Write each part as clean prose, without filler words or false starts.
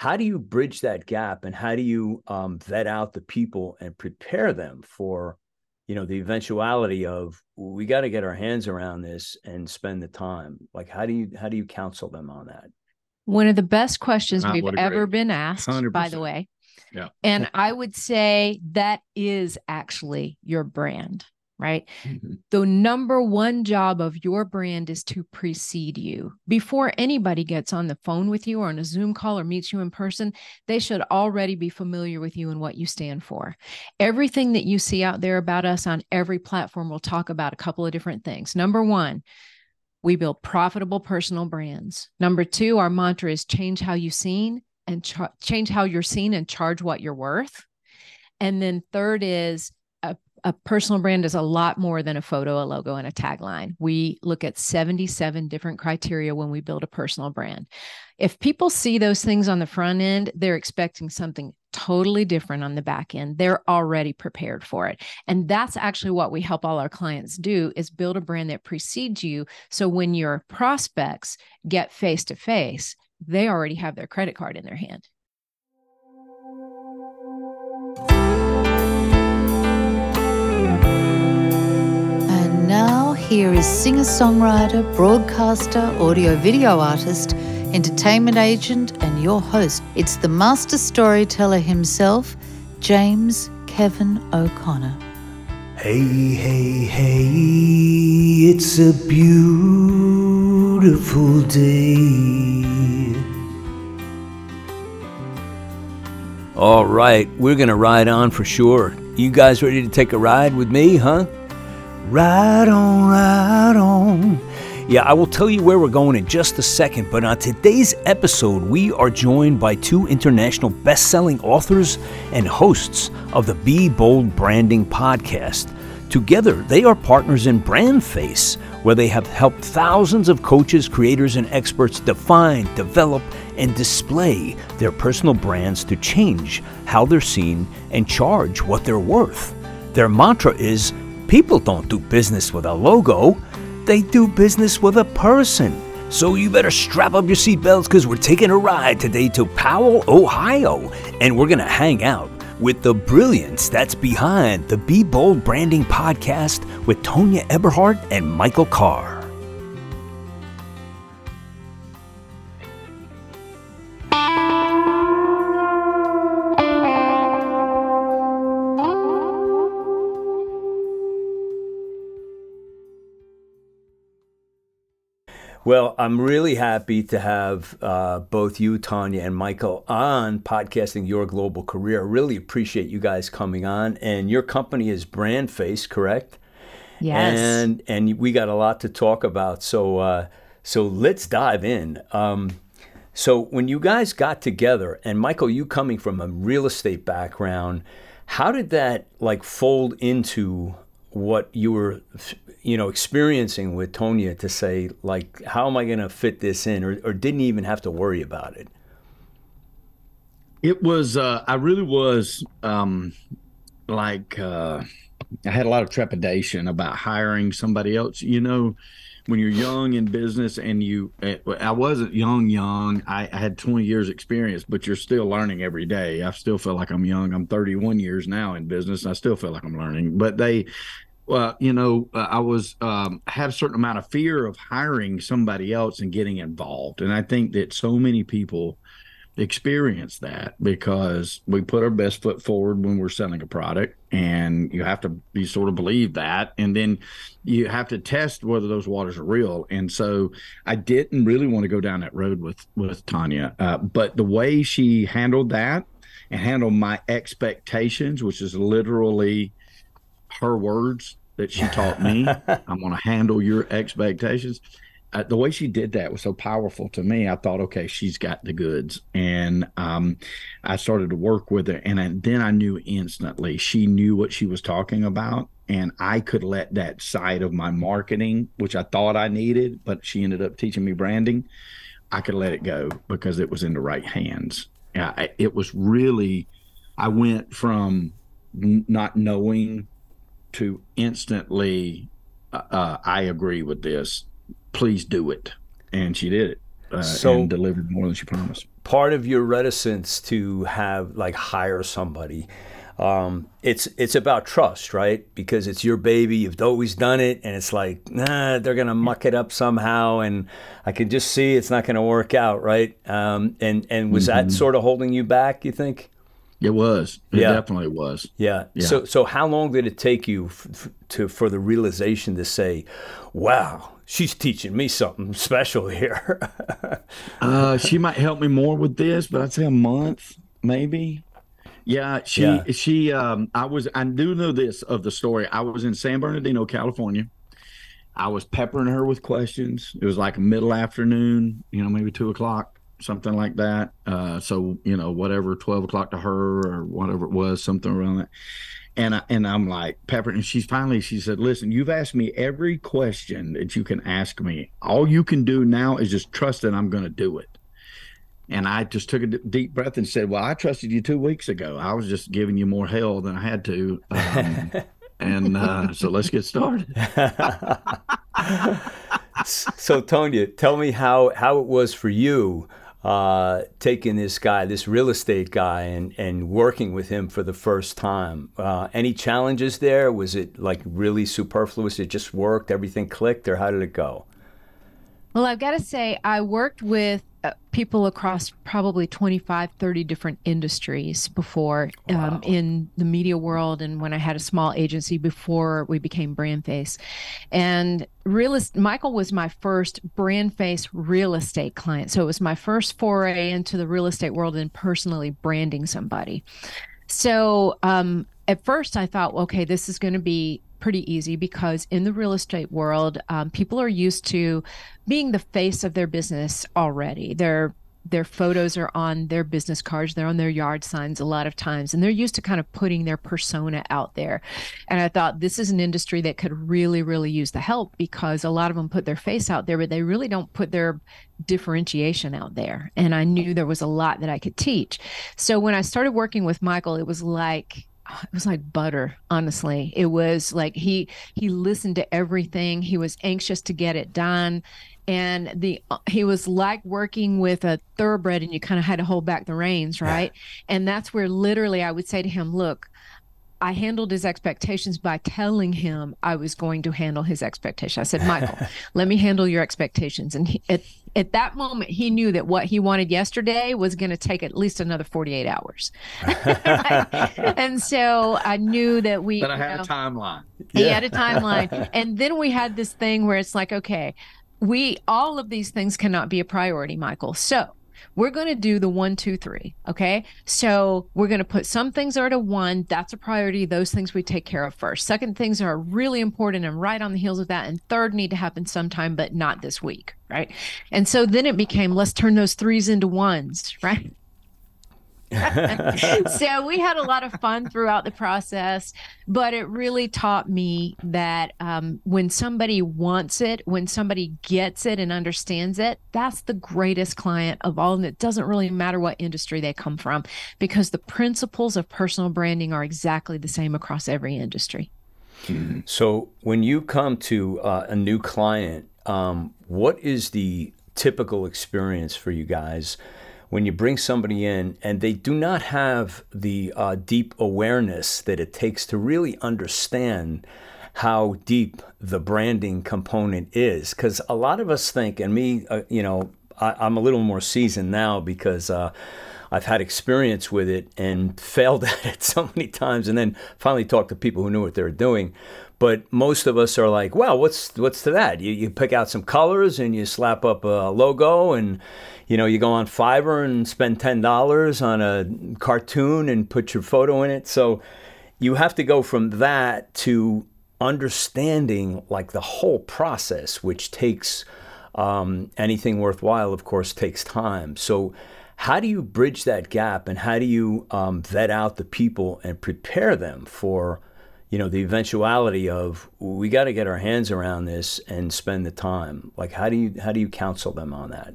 How do you bridge that gap, and how do you vet out the people and prepare them for, you know, the eventuality of, we got to get our hands around this and spend the time? Like, how do you counsel them on that? One of the best questions we've ever been asked, 100%. By the way. Yeah. And I would say that is actually your brand, right? Mm-hmm. The number one job of your brand is to precede you. Before anybody gets on the phone with you or on a Zoom call or meets you in person, they should already be familiar with you and what you stand for. Everything that you see out there about us on every platform, we'll talk about a couple of different things. Number one, we build profitable personal brands. Number two, our mantra is change how you're seen and charge what you're worth. And then third is a personal brand is a lot more than a photo, a logo, and a tagline. We look at 77 different criteria when we build a personal brand. If people see those things on the front end, they're expecting something totally different on the back end. They're already prepared for it. And that's actually what we help all our clients do, is build a brand that precedes you. So when your prospects get face to face, they already have their credit card in their hand. Now, here is singer-songwriter, broadcaster, audio-video artist, entertainment agent, and your host. It's the master storyteller himself, James Kevin O'Connor. Hey, hey, hey, it's a beautiful day. All right, we're going to ride on for sure. You guys ready to take a ride with me, huh? Right on, right on. Yeah, I will tell you where we're going in just a second, but on today's episode, we are joined by two international best-selling authors and hosts of the Be Bold Branding Podcast. Together, they are partners in BrandFace, where they have helped thousands of coaches, creators, and experts define, develop, and display their personal brands to change how they're seen and charge what they're worth. Their mantra is, people don't do business with a logo, they do business with a person. So you better strap up your seatbelts, because we're taking a ride today to Powell, Ohio, and we're going to hang out with the brilliance that's behind the Be Bold Branding Podcast with Tonya Eberhart and Michael Carr. Well, I'm really happy to have both you, Tonya, and Michael on Podcasting Your Global Career. I really appreciate you guys coming on. And your company is BrandFace, correct? Yes. And we got a lot to talk about. So let's dive in. So when you guys got together, and Michael, you coming from a real estate background, how did that like fold into what you were experiencing with Tonya to say, like, how am I going to fit this in, or didn't even have to worry about it? It was, I really was I had a lot of trepidation about hiring somebody else. You know, when you're young in business and I wasn't young. I had 20 years experience, but you're still learning every day. I still feel like I'm young. I'm 31 years now in business. I still feel like I'm learning, but I was have a certain amount of fear of hiring somebody else and getting involved. And I think that so many people experience that because we put our best foot forward when we're selling a product, and you have to be sort of believe that. And then you have to test whether those waters are real. And so I didn't really want to go down that road with Tonya. But the way she handled that and handled my expectations, which is literally her words that she taught me, I'm going to handle your expectations. The way she did that was so powerful to me. I thought, okay, she's got the goods. And I started to work with her. And then I knew instantly she knew what she was talking about. And I could let that side of my marketing, which I thought I needed, but she ended up teaching me branding, I could let it go because it was in the right hands. It was really, I went from not knowing to instantly, I agree with this, please do it. And she did it and delivered more than she promised. part of your reticence to have like hire somebody. It's about trust, right? Because it's your baby, you've always done it, and it's like, nah, they're gonna muck it up somehow, and I can just see it's not gonna work out, right? And was that sort of holding you back, you think? It was. It definitely was. Yeah. So how long did it take you for the realization to say, wow, she's teaching me something special here? She might help me more with this, but I'd say a month, maybe. I do know this of the story. I was in San Bernardino, California. I was peppering her with questions. It was like middle afternoon, maybe 2 o'clock, something like that. Whatever, 12 o'clock to her or whatever it was, something around that. And I'm like peppering. And she said, listen, you've asked me every question that you can ask me. All you can do now is just trust that I'm going to do it. And I just took a deep breath and said, well, I trusted you 2 weeks ago. I was just giving you more hell than I had to. So let's get started. So, Tonya, tell me how it was for you taking this real estate guy, and working with him for the first time. Any challenges there? Was it like really superfluous? It just worked? Everything clicked? Or how did it go? Well, I've got to say, I worked with people across probably 25, 30 different industries before. Wow. In the media world, and when I had a small agency before we became BrandFace. And Michael was my first BrandFace real estate client. So it was my first foray into the real estate world and personally branding somebody. So at first I thought, okay, this is going to be pretty easy, because in the real estate world, people are used to being the face of their business already. Their photos are on their business cards, they're on their yard signs a lot of times, and they're used to kind of putting their persona out there. And I thought this is an industry that could really, really use the help, because a lot of them put their face out there, but they really don't put their differentiation out there. And I knew there was a lot that I could teach. So when I started working with Michael, it was like butter, honestly. It was like he listened to everything. He was anxious to get it done. And he was like working with a thoroughbred, and you kind of had to hold back the reins, right? Yeah. And that's where literally I would say to him, look, I handled his expectations by telling him I was going to handle his expectations. I said, Michael, let me handle your expectations. And at that moment, he knew that what he wanted yesterday was going to take at least another 48 hours. And so I knew that But I had a timeline. He had a timeline. And then we had this thing where it's like, okay, all of these things cannot be a priority, Michael. So we're going to do the 1, 2, 3. Okay. So we're going to put some things are to 1. That's a priority. Those things we take care of first. Second, things are really important and right on the heels of that. And third need to happen sometime, but not this week. Right. And so then it became, let's turn those 3s into 1s. Right. So we had a lot of fun throughout the process, but it really taught me that when somebody wants it, when somebody gets it and understands it, that's the greatest client of all. And it doesn't really matter what industry they come from, because the principles of personal branding are exactly the same across every industry. So when you come to a new client, what is the typical experience for you guys when you bring somebody in and they do not have the deep awareness that it takes to really understand how deep the branding component is? Because a lot of us think, and me, I'm a little more seasoned now because I've had experience with it and failed at it so many times, and then finally talked to people who knew what they were doing. But most of us are like, well, what's to that? You pick out some colors and you slap up a logo, and you go on Fiverr and spend $10 on a cartoon and put your photo in it. So you have to go from that to understanding like the whole process, which takes anything worthwhile, of course, takes time. So how do you bridge that gap, and how do you vet out the people and prepare them for the eventuality of, we got to get our hands around this and spend the time? Like, how do you counsel them on that?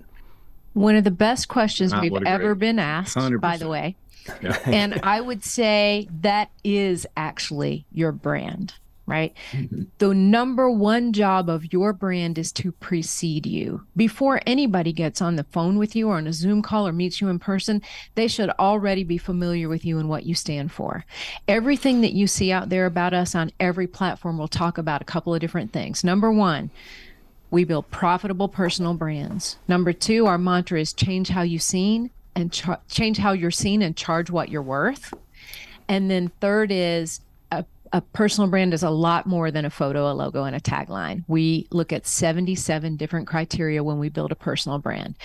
One of the best questions we've ever been asked, 100%. By the way. Yeah. And I would say that is actually your brand. right? Mm-hmm. The number one job of your brand is to precede you. Before anybody gets on the phone with you or on a Zoom call or meets you in person, they should already be familiar with you and what you stand for. Everything that you see out there about us on every platform, we'll talk about a couple of different things. Number one, we build profitable personal brands. Number two, our mantra is change how you're seen and charge what you're worth. And then third is a personal brand is a lot more than a photo, a logo, and a tagline. We look at 77 different criteria when we build a personal brand.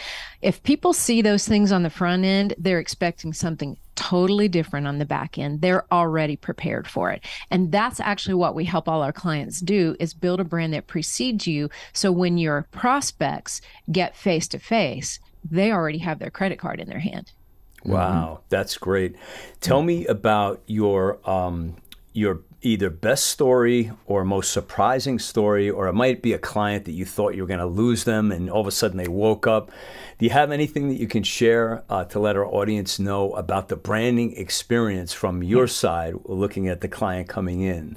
If people see those things on the front end, they're expecting something totally different on the back end. They're already prepared for it. And that's actually what we help all our clients do, is build a brand that precedes you. So when your prospects get face to face, they already have their credit card in their hand. Wow, that's great. Tell me about your either best story or most surprising story, or it might be a client that you thought you were going to lose them and all of a sudden they woke up. Do you have anything that you can share to let our audience know about the branding experience from your side, looking at the client coming in?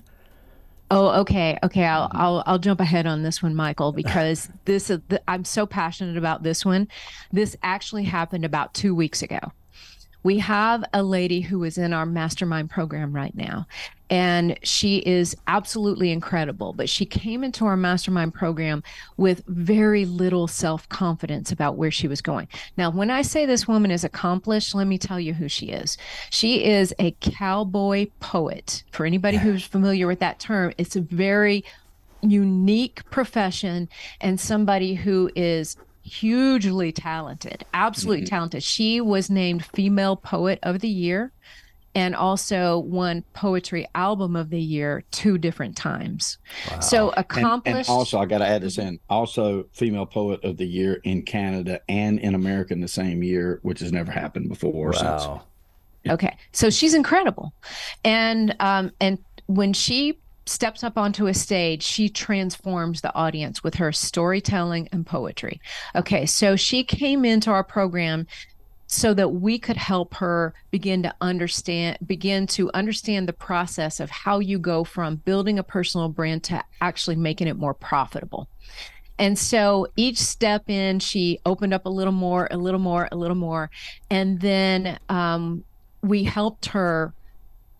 Oh, okay. Okay. I'll jump ahead on this one, Michael, because I'm so passionate about this one. This actually happened about 2 weeks ago. We have a lady who is in our mastermind program right now, and she is absolutely incredible, but she came into our mastermind program with very little self-confidence about where she was going. Now, when I say this woman is accomplished, let me tell you who she is. She is a cowboy poet. For anybody who's familiar with that term, it's a very unique profession, and somebody who is hugely talented, absolutely talented. She was named Female Poet of the Year and also won Poetry Album of the Year 2 different times. Wow. So accomplished. And also, I got to add this in, also Female Poet of the Year in Canada and in America in the same year, which has never happened before. Wow. Since. Okay. So she's incredible. And when she steps up onto a stage, she transforms the audience with her storytelling and poetry. Okay, so she came into our program so that we could help her begin to understand the process of how you go from building a personal brand to actually making it more profitable. And so each step in, she opened up a little more. And then we helped her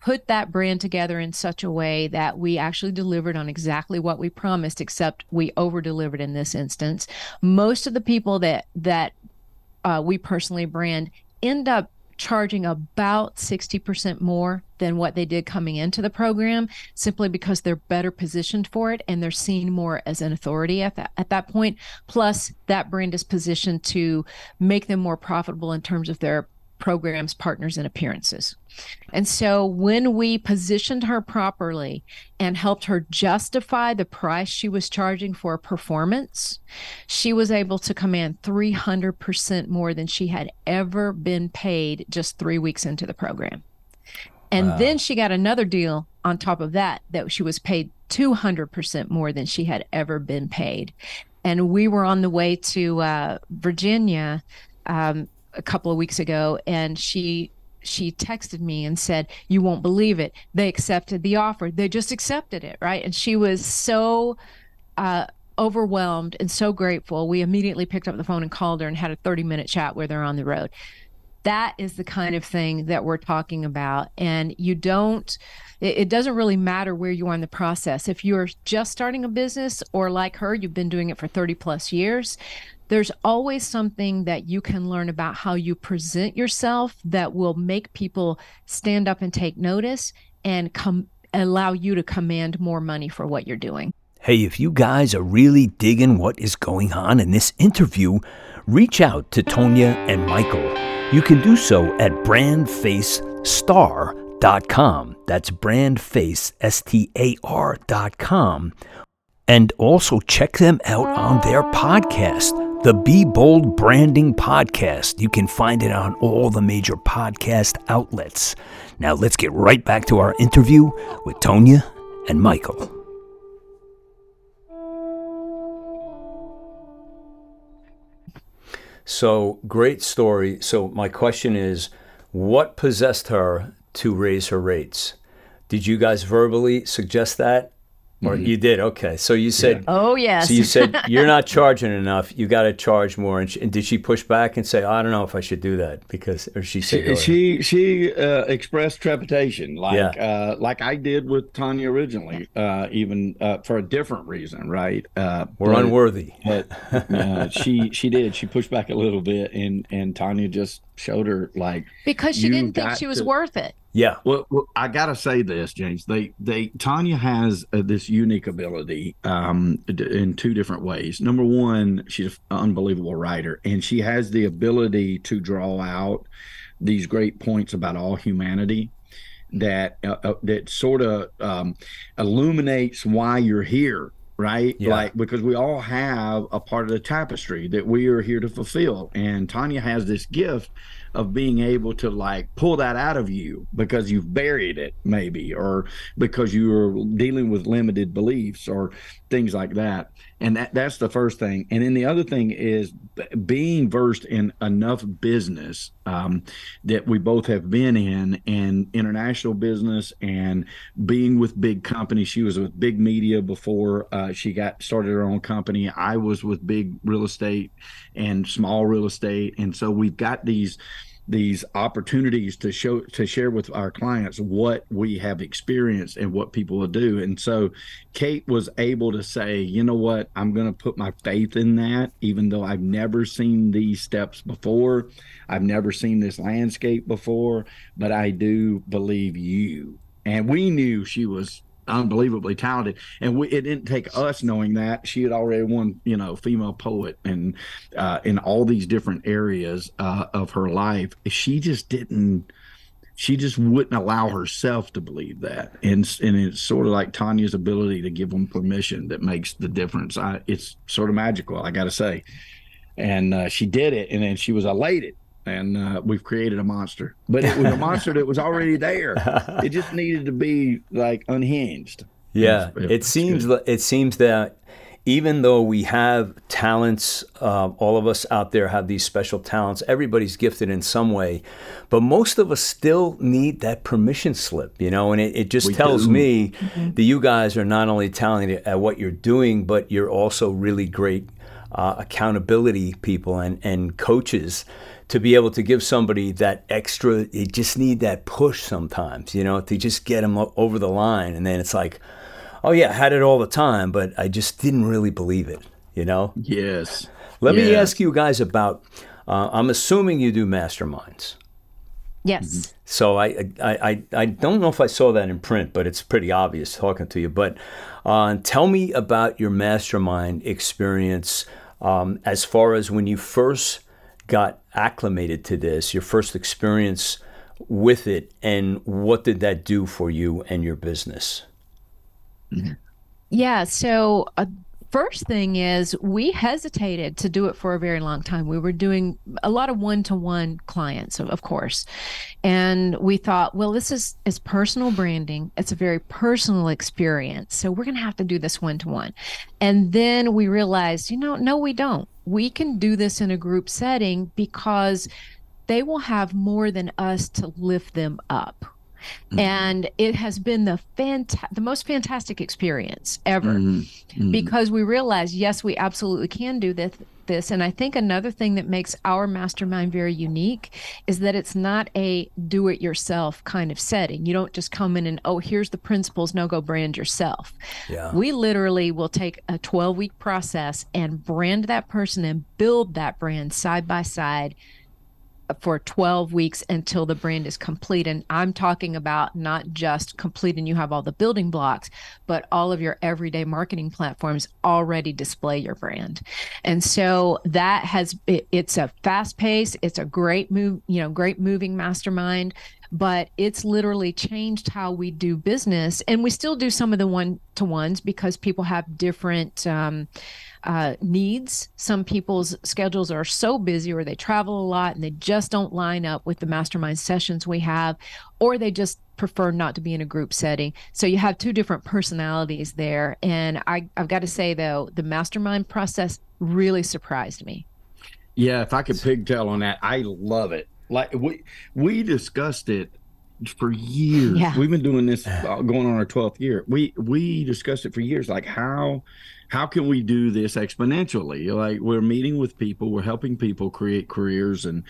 put that brand together in such a way that we actually delivered on exactly what we promised, except we over-delivered in this instance. Most of the people that we personally brand end up charging about 60% more than what they did coming into the program, simply because they're better positioned for it and they're seen more as an authority at that point. Plus, that brand is positioned to make them more profitable in terms of their programs, partners, and appearances. And so when we positioned her properly and helped her justify the price she was charging for a performance, she was able to command 300% more than she had ever been paid just 3 weeks into the program. And then she got another deal on top of that she was paid 200% more than she had ever been paid. And we were on the way to Virginia a couple of weeks ago, and she texted me and said, "You won't believe it. They accepted the offer. They just accepted it," right? And she was so overwhelmed and so grateful. We immediately picked up the phone and called her and had a 30-minute chat with her on the road. That is the kind of thing that we're talking about. And it doesn't really matter where you are in the process. If you're just starting a business, or like her, you've been doing it for 30 plus years, there's always something that you can learn about how you present yourself that will make people stand up and take notice and allow you to command more money for what you're doing. Hey, if you guys are really digging what is going on in this interview, reach out to Tonya and Michael. You can do so at brandfacestar.com. That's brandface, S-T-A-R.com. And also check them out on their podcast, the Be Bold Branding Podcast. You can find it on all the major podcast outlets. Now let's get right back to our interview with Tonya and Michael. So, great story. So my question is, what possessed her to raise her rates? Did you guys verbally suggest that? Or you did, okay. So you said, "Oh yes." So you said you're not charging enough. You got to charge more. And did she push back and say, "I don't know if I should do that"? Because or she expressed trepidation, like I did with Tonya originally, even for a different reason, right? We're unworthy. But she did. She pushed back a little bit, and Tonya just showed her like because she didn't think she was worth it. Yeah. Well, I gotta say this, James. Tonya has this unique ability in two different ways. Number one, she's an unbelievable writer, and she has the ability to draw out these great points about all humanity that sort of illuminates why you're here. Right? Yeah. Like, because we all have a part of the tapestry that we are here to fulfill. And Tonya has this gift of being able to like pull that out of you because you've buried it maybe, or because you're dealing with limited beliefs or things like that. And that's the first thing. And then the other thing is being versed in enough business that we both have been in, and international business and being with big companies. She was with big media before she got started her own company. I was with big real estate and small real estate. And so we've got these opportunities to share with our clients what we have experienced and what people will do. And so Kate was able to say, you know what, I'm going to put my faith in that, even though I've never seen these steps before. I've never seen this landscape before, but I do believe you. And we knew she was unbelievably talented, and it didn't take us knowing that. She had already won, female poet and in all these different areas of her life. She just wouldn't allow herself to believe that, and it's sort of like Tonya's ability to give them permission that makes the difference. It's sort of magical, I gotta say. And she did it, and then she was elated. And we've created a monster, but it was a monster that was already there. It just needed to be like unhinged. Yeah, it seems that even though we have talents, all of us out there have these special talents. Everybody's gifted in some way, but most of us still need that permission slip, And it just tells me that you guys are not only talented at what you're doing, but you're also really great accountability people and coaches. To be able to give somebody that extra, they just need that push sometimes, to just get them over the line. And then it's like, oh yeah, I had it all the time, but I just didn't really believe it, Yes. Let me ask you guys about, I'm assuming you do masterminds. Yes. So I don't know if I saw that in print, but it's pretty obvious talking to you. But tell me about your mastermind experience as far as when you first got acclimated to this, your first experience with it, and what did that do for you and your business? Yeah, so first thing is we hesitated to do it for a very long time. We were doing a lot of one-to-one clients, of course, and we thought, well, this is personal branding. It's a very personal experience, so we're going to have to do this one-to-one. And then we realized, no, we don't. We can do this in a group setting because they will have more than us to lift them up. Mm-hmm. And it has been the most fantastic experience ever, mm-hmm. because we realize, yes, we absolutely can do this. And I think another thing that makes our mastermind very unique is that it's not a do it yourself kind of setting. You don't just come in and, oh, here's the principles, now go brand yourself. Yeah. We literally will take a 12-week process and brand that person and build that brand side by side for 12 weeks until the brand is complete. And I'm talking about not just complete and you have all the building blocks, but all of your everyday marketing platforms already display your brand. And so that it's a fast pace. It's a great moving mastermind, but it's literally changed how we do business. And we still do some of the one-to-ones because people have different, needs. Some people's schedules are so busy, or they travel a lot and they just don't line up with the mastermind sessions we have, or they just prefer not to be in a group setting. So you have two different personalities there. And I've got to say though, the mastermind process really surprised me. Yeah. If I could pigtail on that, I love it. Like we discussed it for years. Yeah. We've been doing this going on our 12th year. We discussed it for years, like how can we do this exponentially? Like, we're meeting with people, we're helping people create careers and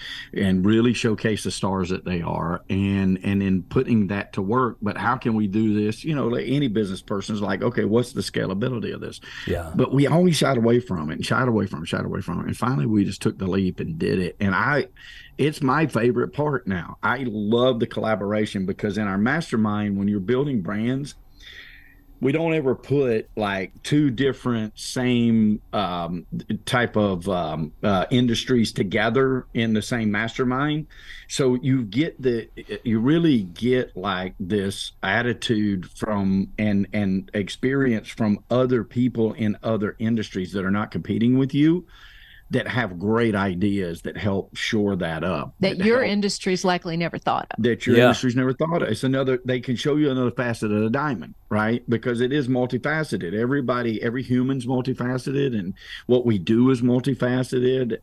really showcase the stars that they are, and then putting that to work. But how can we do this? You know, like any business person is like, okay, what's the scalability of this? Yeah. But we always shied away from it. And finally we just took the leap and did it. And it's my favorite part now. I love the collaboration, because in our mastermind, when you're building brands, we don't ever put like two different same type of industries together in the same mastermind. So you really get like this attitude from and experience from other people in other industries that are not competing with you, that have great ideas that help shore that up. That your industry's likely never thought of. That your industry's never thought of. They can show you another facet of the diamond, right? Because it is multifaceted. Every human's multifaceted, and what we do is multifaceted.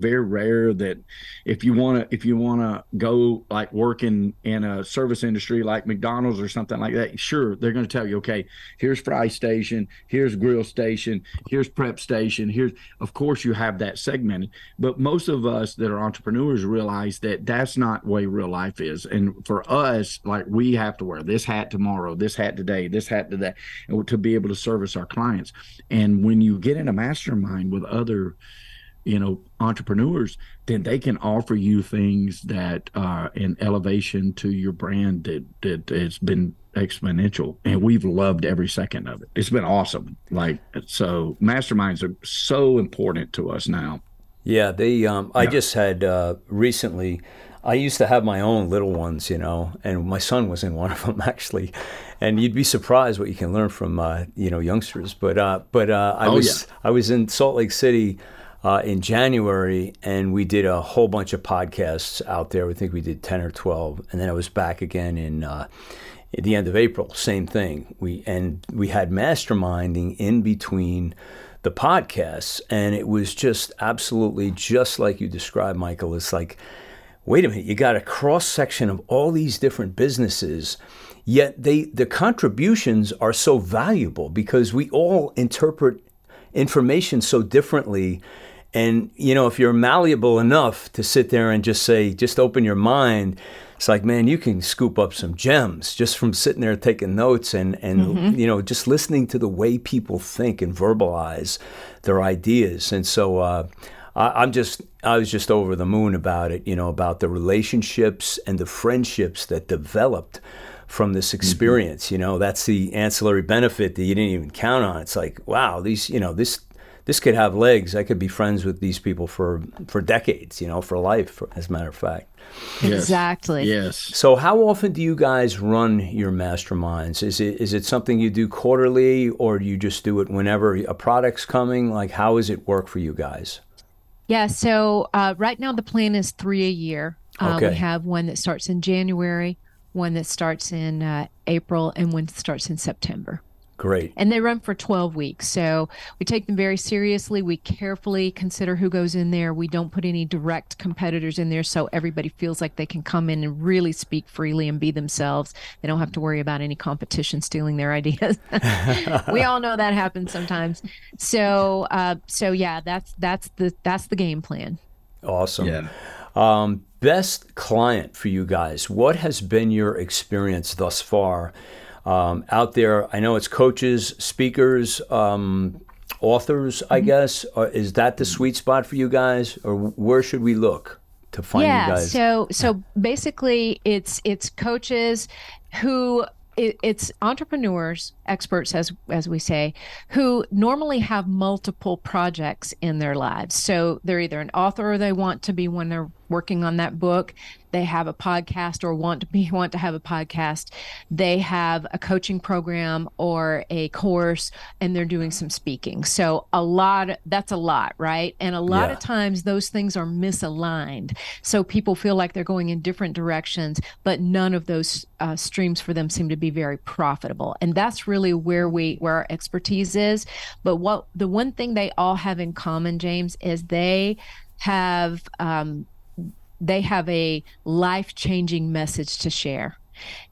Very rare that if you wanna go like work in a service industry like McDonald's or something like that, sure, they're gonna tell you, okay, here's fry station, here's grill station, here's prep station, of course you have that segmented, but most of us that are entrepreneurs realize that that's not the way real life is. And for us, like, we have to wear this hat tomorrow, this hat today, this hat today, to be able to service our clients. And when you get in a mastermind with other entrepreneurs, then they can offer you things that are an elevation to your brand that has been exponential, and we've loved every second of it. It's been awesome. Like, so masterminds are so important to us now. Yeah, they I just had recently, I used to have my own little ones, and my son was in one of them actually. And you'd be surprised what you can learn from youngsters. I was in Salt Lake City in January, and we did a whole bunch of podcasts out there. We think we did 10 or 12, and then I was back again in at the end of April, same thing. We had masterminding in between the podcasts, and it was just absolutely just like you described, Michael. It's like, wait a minute, you got a cross section of all these different businesses, yet the contributions are so valuable because we all interpret information so differently. And if you're malleable enough to sit there and just say, just open your mind, it's like, man, you can scoop up some gems just from sitting there taking notes and just listening to the way people think and verbalize their ideas. And so I was just over the moon about it, about the relationships and the friendships that developed from this experience. That's the ancillary benefit that you didn't even count on. It's like, wow, these, this could have legs. I could be friends with these people for decades, for life, as a matter of fact. Yes. Exactly. Yes. So how often do you guys run your masterminds? Is it something you do quarterly, or do you just do it whenever a product's coming? Like, how does it work for you guys? Yeah. So right now the plan is 3 a year. Okay. We have one that starts in January, one that starts in April, and one that starts in September. Great. And they run for 12 weeks. So we take them very seriously. We carefully consider who goes in there. We don't put any direct competitors in there, so everybody feels like they can come in and really speak freely and be themselves. They don't have to worry about any competition stealing their ideas. We all know that happens sometimes. So, that's the game plan. Awesome. Yeah. Best client for you guys. What has been your experience thus far? Out there, I know it's coaches, speakers, authors, I guess. Or is that the sweet spot for you guys, or where should we look to find you guys? Yeah, so basically it's coaches who, it's entrepreneurs, experts, as we say, who normally have multiple projects in their lives. So they're either an author, or they want to be when they're working on that book. They have a podcast, or want to have a podcast. They have a coaching program or a course, and they're doing some speaking. So that's a lot, right? And a lot of times those things are misaligned. So people feel like they're going in different directions, but none of those streams for them seem to be very profitable. And that's really where our expertise is. But the one thing they all have in common, James, is they have they have a life-changing message to share.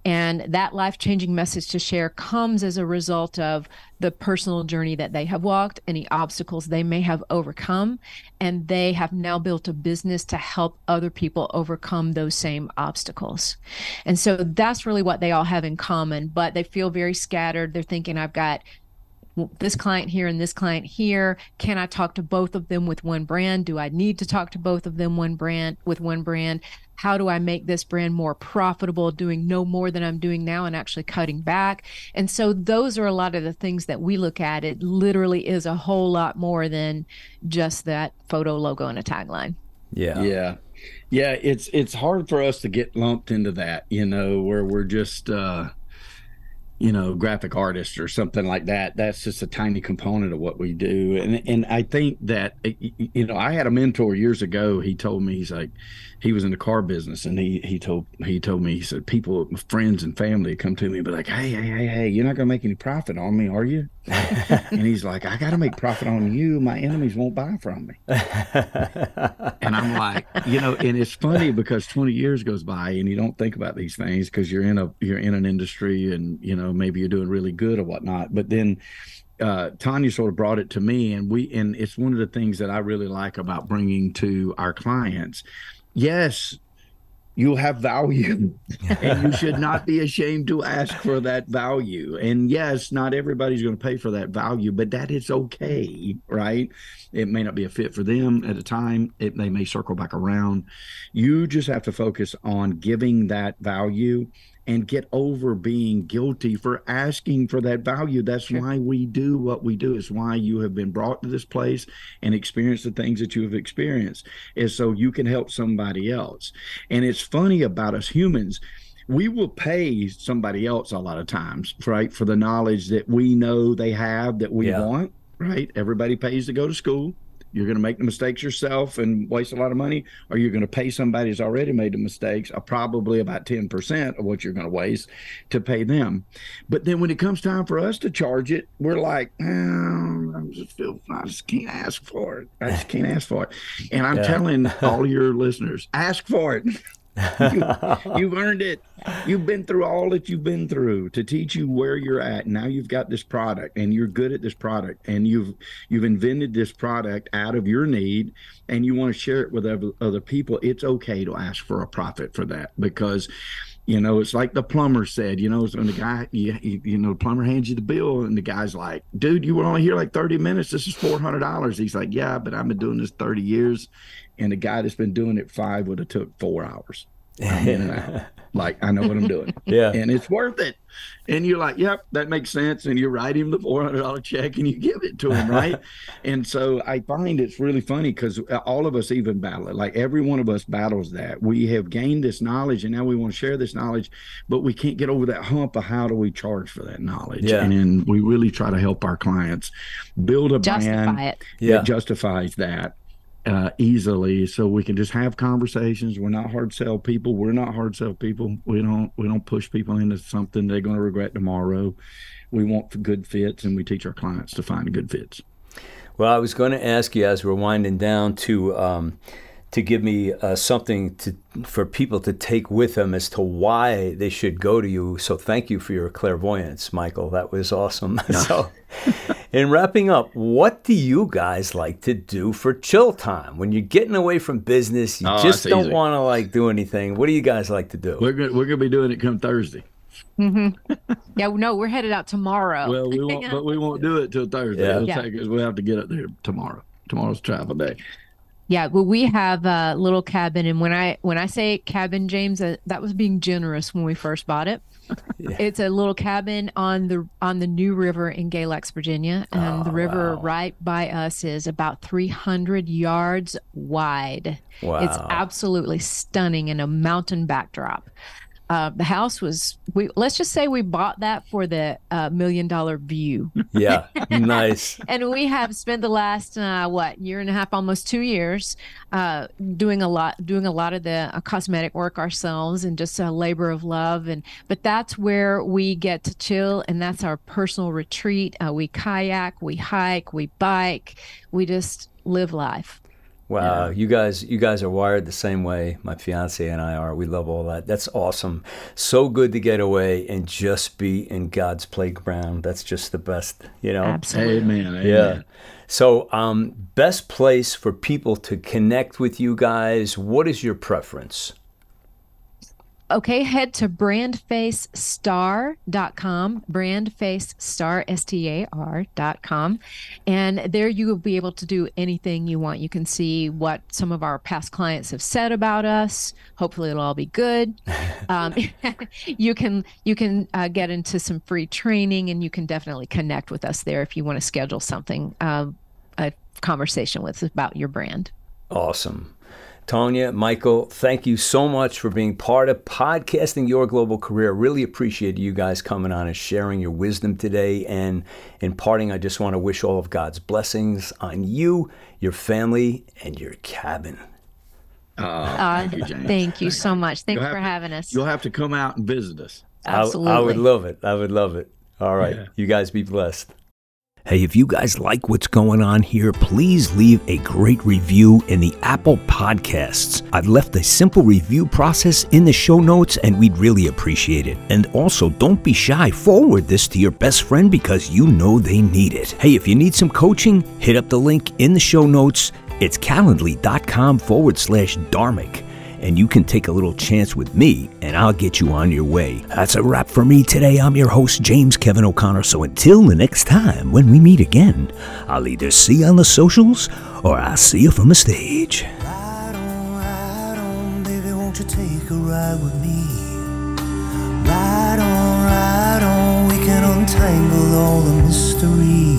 And that life-changing message to share comes as a result of the personal journey that they have walked, any obstacles they may have overcome, and they have now built a business to help other people overcome those same obstacles. And so that's really what they all have in common, but they feel very scattered. They're thinking, I've got this client here and this client here. Can I talk to both of them with one brand? Do I need to talk to both of them with one brand? How do I make this brand more profitable, doing no more than I'm doing now and actually cutting back? And so those are a lot of the things that we look at. It literally is a whole lot more than just that photo, logo, and a tagline. Yeah. It's hard for us to get lumped into that, where we're just, graphic artists or something like that. That's just a tiny component of what we do. And I think that, I had a mentor years ago. He told me, he's like, he was in the car business, and he told me, he said, people, friends and family come to me and be like, hey, you're not going to make any profit on me, are you? And he's like, I got to make profit on you. My enemies won't buy from me. And I'm like, and it's funny because 20 years goes by and you don't think about these things because you're in an industry and, maybe you're doing really good or whatnot. But then Tonya sort of brought it to me, and it's one of the things that I really like about bringing to our clients. Yes, you have value, and you should not be ashamed to ask for that value. And yes, not everybody's going to pay for that value, but that is okay, right? It may not be a fit for them at a time. They may circle back around. You just have to focus on giving that value and get over being guilty for asking for that value. That's why we do what we do. It's why you have been brought to this place and experienced the things that you have experienced, is so you can help somebody else. And it's funny about us humans. We will pay somebody else a lot of times, right, for the knowledge that we know they have that we want, right? Everybody pays to go to school. You're going to make the mistakes yourself and waste a lot of money, or you're going to pay somebody who's already made the mistakes, probably about 10% of what you're going to waste, to pay them. But then when it comes time for us to charge it, we're like, I just can't ask for it. And I'm telling all your listeners, ask for it. You've earned it. You've been through all that you've been through to teach you where you're at. Now you've got this product, and you're good at this product, and you've invented this product out of your need, and you want to share it with other people. It's okay to ask for a profit for that, because it's like the plumber said, when the guy, the plumber hands you the bill and the guy's like, dude, you were only here like 30 minutes. This is $400. He's like, yeah, but I've been doing this 30 years. And the guy that's been doing it 5 would have took 4 hours. I'm in and out. Like, I know what I'm doing. Yeah. And it's worth it. And you're like, yep, that makes sense. And you write him the $400 check and you give it to him, right? And so I find it's really funny because all of us even battle it. Like, every one of us battles that. We have gained this knowledge and now we want to share this knowledge, but we can't get over that hump of how do we charge for that knowledge. Yeah. And we really try to help our clients build a brand that justifies that. Easily, so we can just have conversations. We're not hard sell people. We don't push people into something they're going to regret tomorrow. We want good fits, and we teach our clients to find good fits. Well, I was going to ask you as we're winding down to give me something for people to take with them as to why they should go to you. So thank you for your clairvoyance, Michael. That was awesome. So, in wrapping up, what do you guys like to do for chill time? When you're getting away from business, you just don't want to do anything. What do you guys like to do? We're going to be doing it come Thursday. Mm-hmm. Yeah, no, we're headed out tomorrow. Well, we won't do it till Thursday. Yeah. We'll have to get up there tomorrow. Tomorrow's travel day. Yeah, well, we have a little cabin, and when I say cabin, James, that was being generous when we first bought it. Yeah. It's a little cabin on the New River in Galax, Virginia, and the river right by us is about 300 yards wide. Wow. It's absolutely stunning in a mountain backdrop. The house was, let's just say we bought that for the $1 million view. Yeah, nice. And we have spent the last, year and a half, almost 2 years, doing a lot of the cosmetic work ourselves, and just a labor of love. But that's where we get to chill, and that's our personal retreat. We kayak, we hike, we bike, we just live life. Wow, yeah. you guys are wired the same way. My fiance and I are. We love all that. That's awesome. So good to get away and just be in God's playground. That's just the best, you know. Absolutely. Amen. Yeah. So, best place for people to connect with you guys. What is your preference? Okay, head to brandfacestar.com, brandfacestar, S-T-A-R.com, and there you will be able to do anything you want. You can see what some of our past clients have said about us. Hopefully, it'll all be good. You can get into some free training, and you can definitely connect with us there if you want to schedule something, a conversation with about your brand. Awesome. Tonya, Michael, thank you so much for being part of Podcasting Your Global Career. Really appreciate you guys coming on and sharing your wisdom today. And in parting, I just want to wish all of God's blessings on you, your family, and your cabin. Thank you, James. Thank you so much. Thanks for having us. You'll have to come out and visit us. Absolutely. I would love it. I would love it. All right. Yeah. You guys be blessed. Hey, if you guys like what's going on here, please leave a great review in the Apple Podcasts. I've left a simple review process in the show notes, and we'd really appreciate it. And also, don't be shy. Forward this to your best friend because you know they need it. Hey, if you need some coaching, hit up the link in the show notes. It's calendly.com/Dharmic. And you can take a little chance with me, and I'll get you on your way. That's a wrap for me today. I'm your host, James Kevin O'Connor. So until the next time when we meet again, I'll either see you on the socials or I'll see you from the stage. Ride on, baby, won't you take a ride with me? Ride on, we can untangle all the mystery.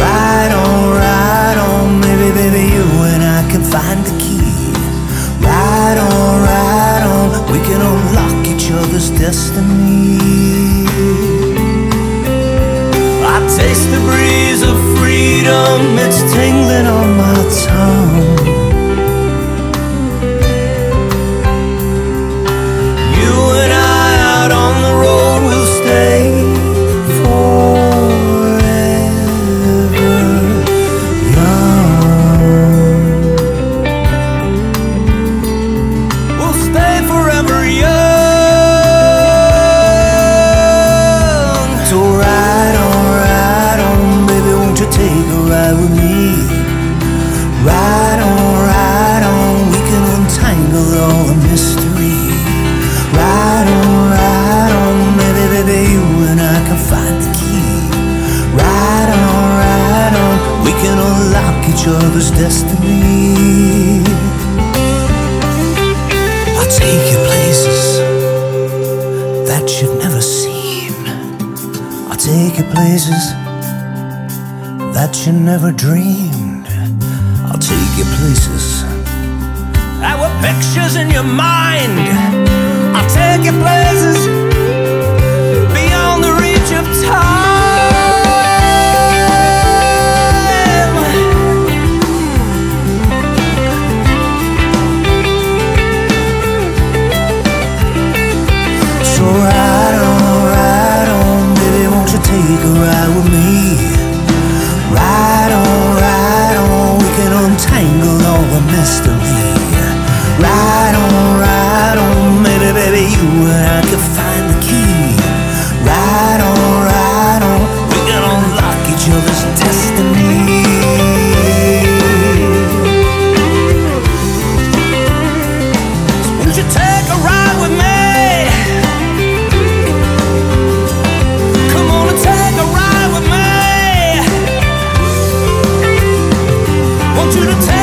Ride on, baby, you and I can find the key. Ride on, we can unlock each other's destiny. I taste the breeze of freedom, it's tingling on my tongue. You and I out on the road will stay for each other's destiny. I'll take you places that you've never seen. I'll take you places that you never dreamed. I'll take you places that were pictures in your mind. I'll take you places beyond the reach of time. Take a ride with me. Ride on, we can untangle all the mystery. Ride on, baby, you and I can find the key. Ride on, we can unlock each other's destiny. So won't you take a ride with me? You to take